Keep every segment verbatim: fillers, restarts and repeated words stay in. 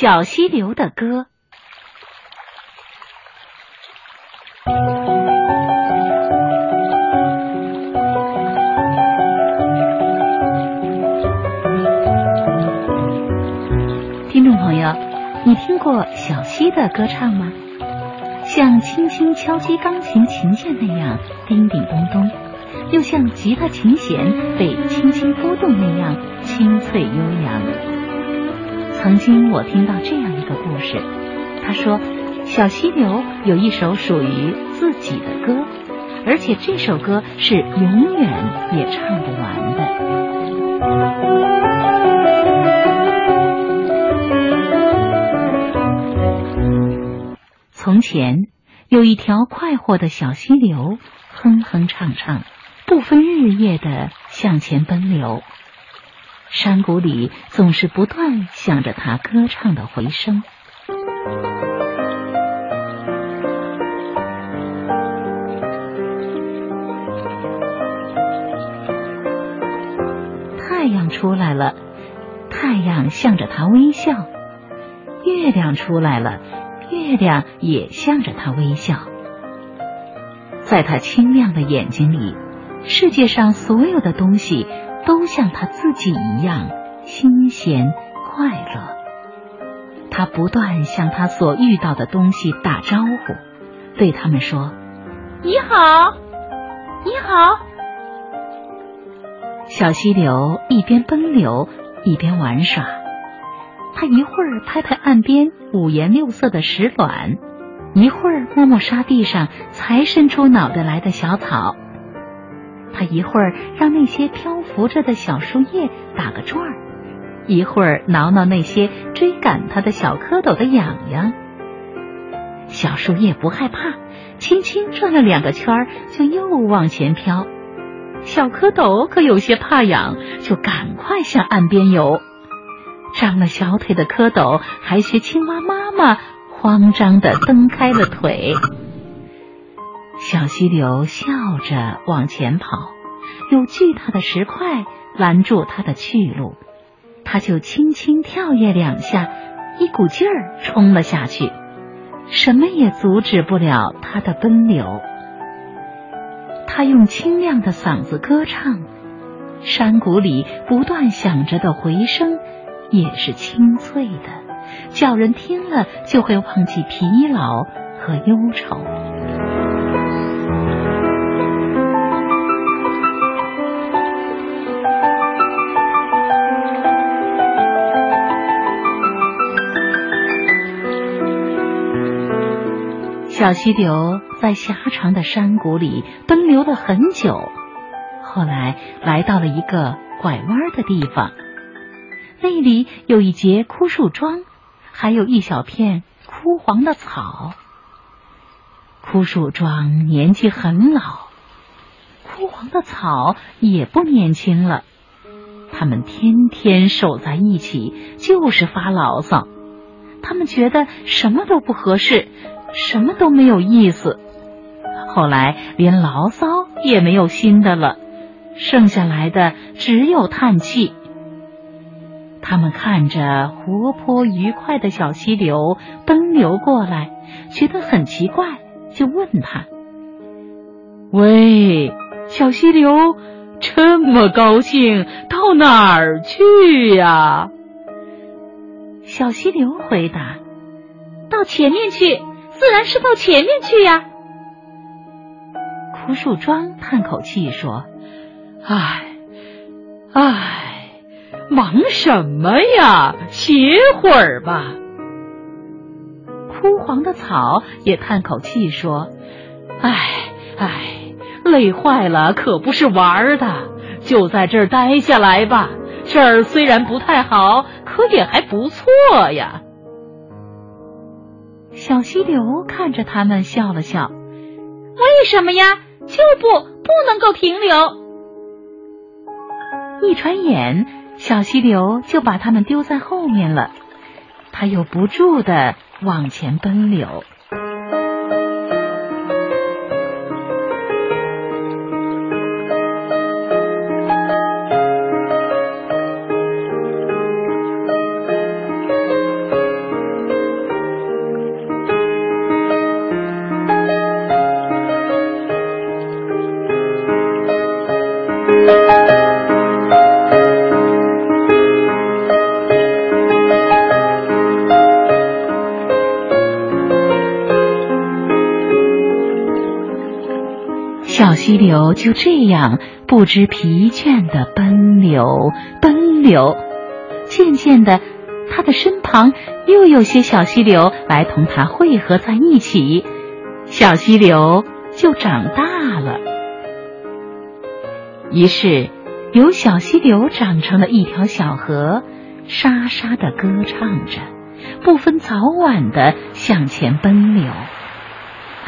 小溪流的歌。听众朋友，你听过小溪的歌唱吗？像轻轻敲击钢琴琴键那样叮叮咚咚，又像吉他琴弦被轻轻拨动那样清脆悠扬。曾经我听到这样一个故事，他说小溪流有一首属于自己的歌，而且这首歌是永远也唱不完的。从前有一条快活的小溪流，哼哼唱唱，不分日夜地向前奔流，山谷里总是不断响着它歌唱的回声。太阳出来了，太阳向着它微笑；月亮出来了，月亮也向着它微笑。在它清亮的眼睛里，世界上所有的东西都像他自己一样新鲜快乐。他不断向他所遇到的东西打招呼，对他们说你好你好。小溪流一边奔流一边玩耍，他一会儿拍拍岸边五颜六色的石卵，一会儿摸摸沙地上才伸出脑袋来的小草，他一会儿让那些漂浮着的小树叶打个转儿，一会儿挠挠那些追赶他的小蝌蚪的痒痒。小树叶不害怕，轻轻转了两个圈就又往前飘。小蝌蚪可有些怕痒，就赶快向岸边游。长了小腿的蝌蚪还学青蛙妈妈慌张地蹬开了腿。小溪流笑着往前跑，有巨大的石块拦住他的去路，他就轻轻跳跃两下，一股劲儿冲了下去，什么也阻止不了他的奔流。他用清亮的嗓子歌唱，山谷里不断响着的回声也是清脆的，叫人听了就会忘记疲劳和忧愁。小溪流在狭长的山谷里奔流了很久，后来来到了一个拐弯的地方，那里有一截枯树桩，还有一小片枯黄的草。枯树桩年纪很老，枯黄的草也不年轻了，他们天天守在一起，就是发牢骚。他们觉得什么都不合适，什么都没有意思，后来连牢骚也没有新的了，剩下来的只有叹气。他们看着活泼愉快的小溪流奔流过来，觉得很奇怪，就问他：喂，小溪流，这么高兴到哪儿去呀？小溪流回答：到前面去，自然是到前面去呀。枯树桩叹口气说：唉唉，忙什么呀，歇会儿吧。枯黄的草也叹口气说：唉唉，累坏了可不是玩的，就在这儿待下来吧，这儿虽然不太好，可也还不错呀。小溪流看着他们笑了笑：为什么呀？就不不能够停留。一转眼，小溪流就把他们丢在后面了，他又不住地往前奔流。溪流就这样不知疲倦地奔流奔流。渐渐的，他的身旁又有些小溪流来同他汇合在一起，小溪流就长大了。于是由小溪流长成了一条小河，沙沙地歌唱着，不分早晚地向前奔流。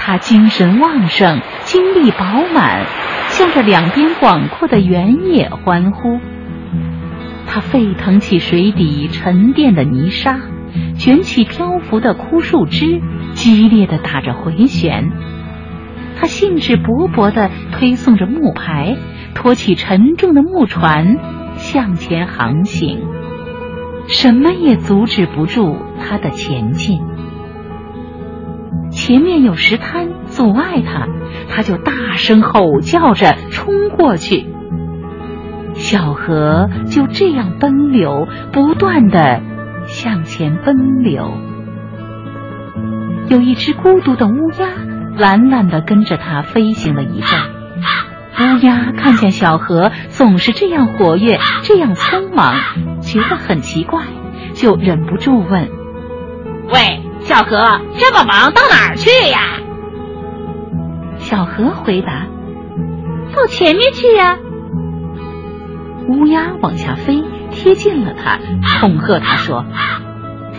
他精神旺盛，精力饱满，向着两边广阔的原野欢呼。他沸腾起水底沉淀的泥沙，卷起漂浮的枯树枝，激烈地打着回旋。他兴致勃勃地推送着木排，托起沉重的木船向前航行，什么也阻止不住他的前进。前面有石滩阻碍他，他就大声吼叫着冲过去。小河就这样奔流，不断地向前奔流。有一只孤独的乌鸦懒懒地跟着它飞行了一阵。乌鸦看见小河总是这样活跃，这样匆忙，觉得很奇怪，就忍不住问：喂，小河，这么忙到哪儿去呀？小河回答：到前面去呀。乌鸦往下飞，贴近了他，恐吓他说：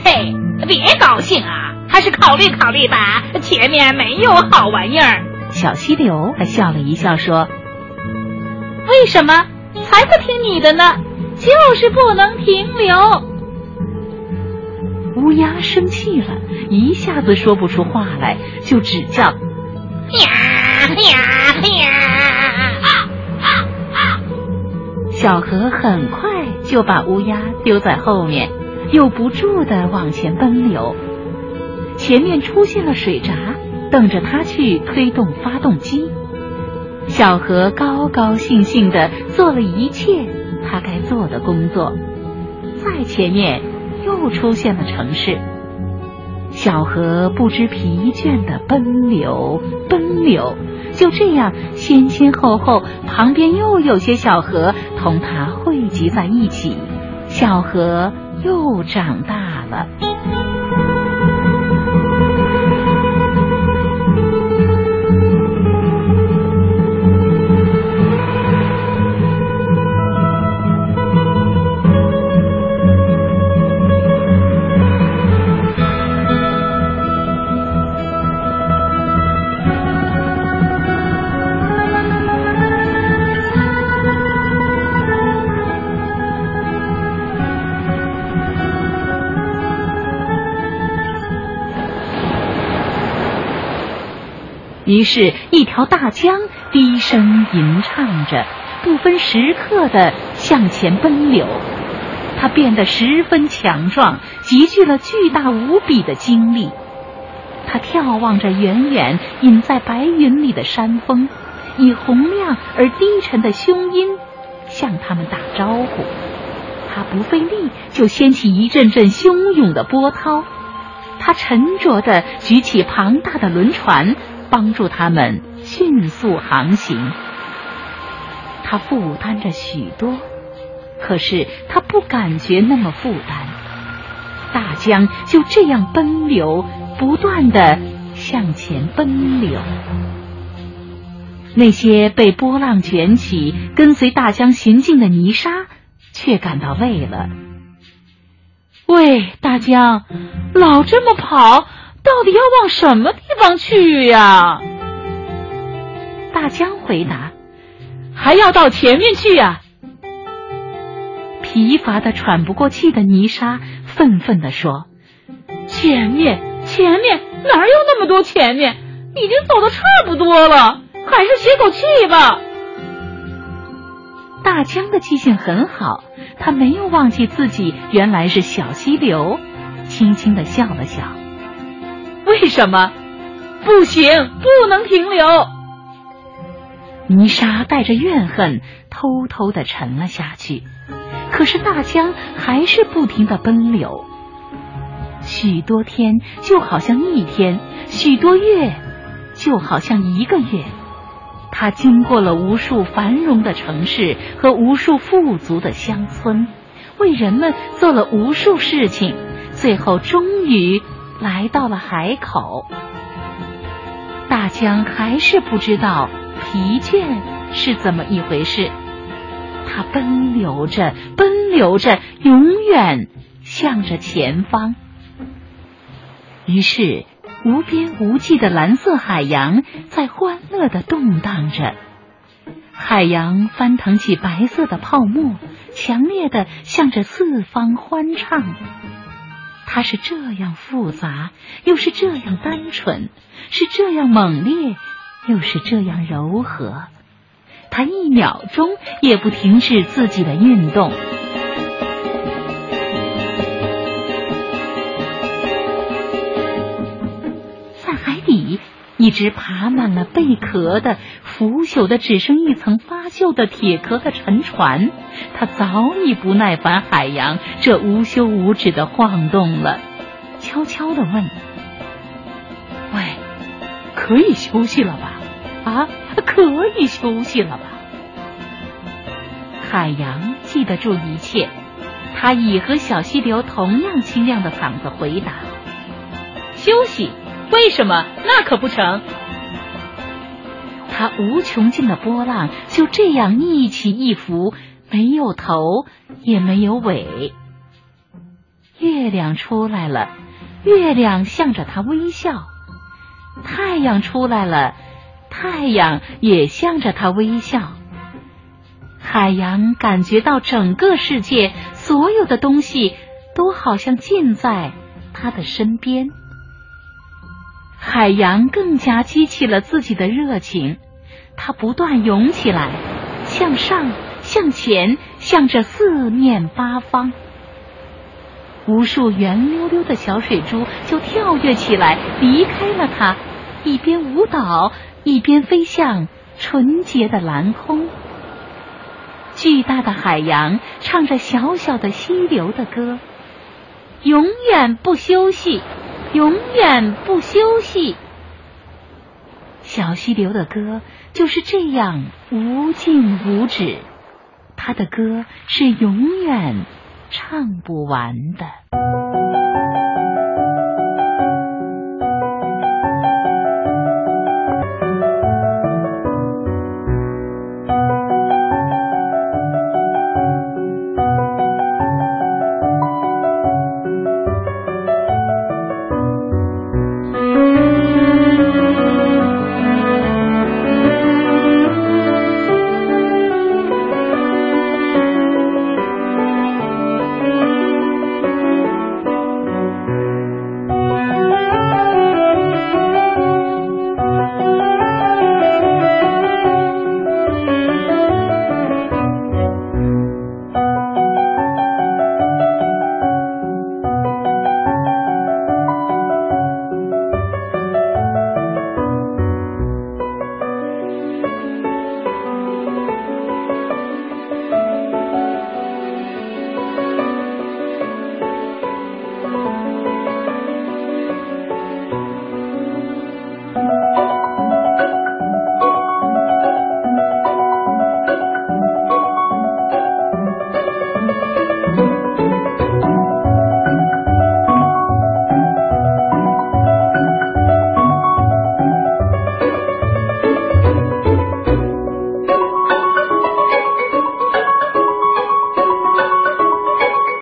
嘿，别高兴啊，还是考虑考虑吧，前面没有好玩意儿。小溪流还笑了一笑说：为什么？才不听你的呢，就是不能停留。乌鸦生气了，一下子说不出话来，就只叫呀呀呀。小河很快就把乌鸦丢在后面，又不住地往前奔流。前面出现了水闸，等着它去推动发动机。小河高高兴兴地做了一切它该做的工作。在前面又出现了城市，小河不知疲倦地奔流奔流，就这样先先后后，旁边又有些小河同它汇集在一起，小河又长大了。于是一条大江低声吟唱着，不分时刻地向前奔流。它变得十分强壮，集聚了巨大无比的精力。它眺望着远远隐在白云里的山峰，以洪亮而低沉的胸音向他们打招呼。它不费力就掀起一阵阵汹涌的波涛。它沉着地举起庞大的轮船，帮助他们迅速航行。他负担着许多，可是他不感觉那么负担。大江就这样奔流，不断地向前奔流。那些被波浪卷起跟随大江行进的泥沙却感到累了。喂，大江，老这么跑，到底要往什么地方去呀？大江回答：还要到前面去呀。疲乏的喘不过气的泥沙愤愤地说：前面前面，哪有那么多前面，已经走得差不多了，还是歇口气吧。大江的记性很好，他没有忘记自己原来是小溪流，轻轻地笑了笑。为什么？不行，不能停留。泥沙带着怨恨偷偷地沉了下去，可是大江还是不停地奔流。许多天就好像一天，许多月就好像一个月，它经过了无数繁荣的城市和无数富足的乡村，为人们做了无数事情，最后终于来到了海口。大江还是不知道疲倦是怎么一回事，它奔流着奔流着，永远向着前方。于是无边无际的蓝色海洋在欢乐地动荡着，海洋翻腾起白色的泡沫，强烈地向着四方欢唱。它是这样复杂，又是这样单纯，是这样猛烈，又是这样柔和。它一秒钟也不停止自己的运动。一直爬满了贝壳的腐朽的只剩一层发锈的铁壳的沉船，它早已不耐烦海洋这无休无止的晃动了，悄悄地问：喂，可以休息了吧？啊，可以休息了吧？海洋记得住一切，它以和小溪流同样清亮的嗓子回答：休息？为什么？那可不成。它无穷尽的波浪就这样一起一伏，没有头也没有尾。月亮出来了，月亮向着它微笑；太阳出来了，太阳也向着它微笑。海洋感觉到整个世界所有的东西都好像近在它的身边。海洋更加激起了自己的热情，它不断涌起来，向上，向前，向着四面八方。无数圆溜溜的小水珠就跳跃起来，离开了它，一边舞蹈，一边飞向纯洁的蓝空。巨大的海洋唱着小小的溪流的歌，永远不休息，永远不休息。小溪流的歌就是这样无尽无止，它的歌是永远唱不完的。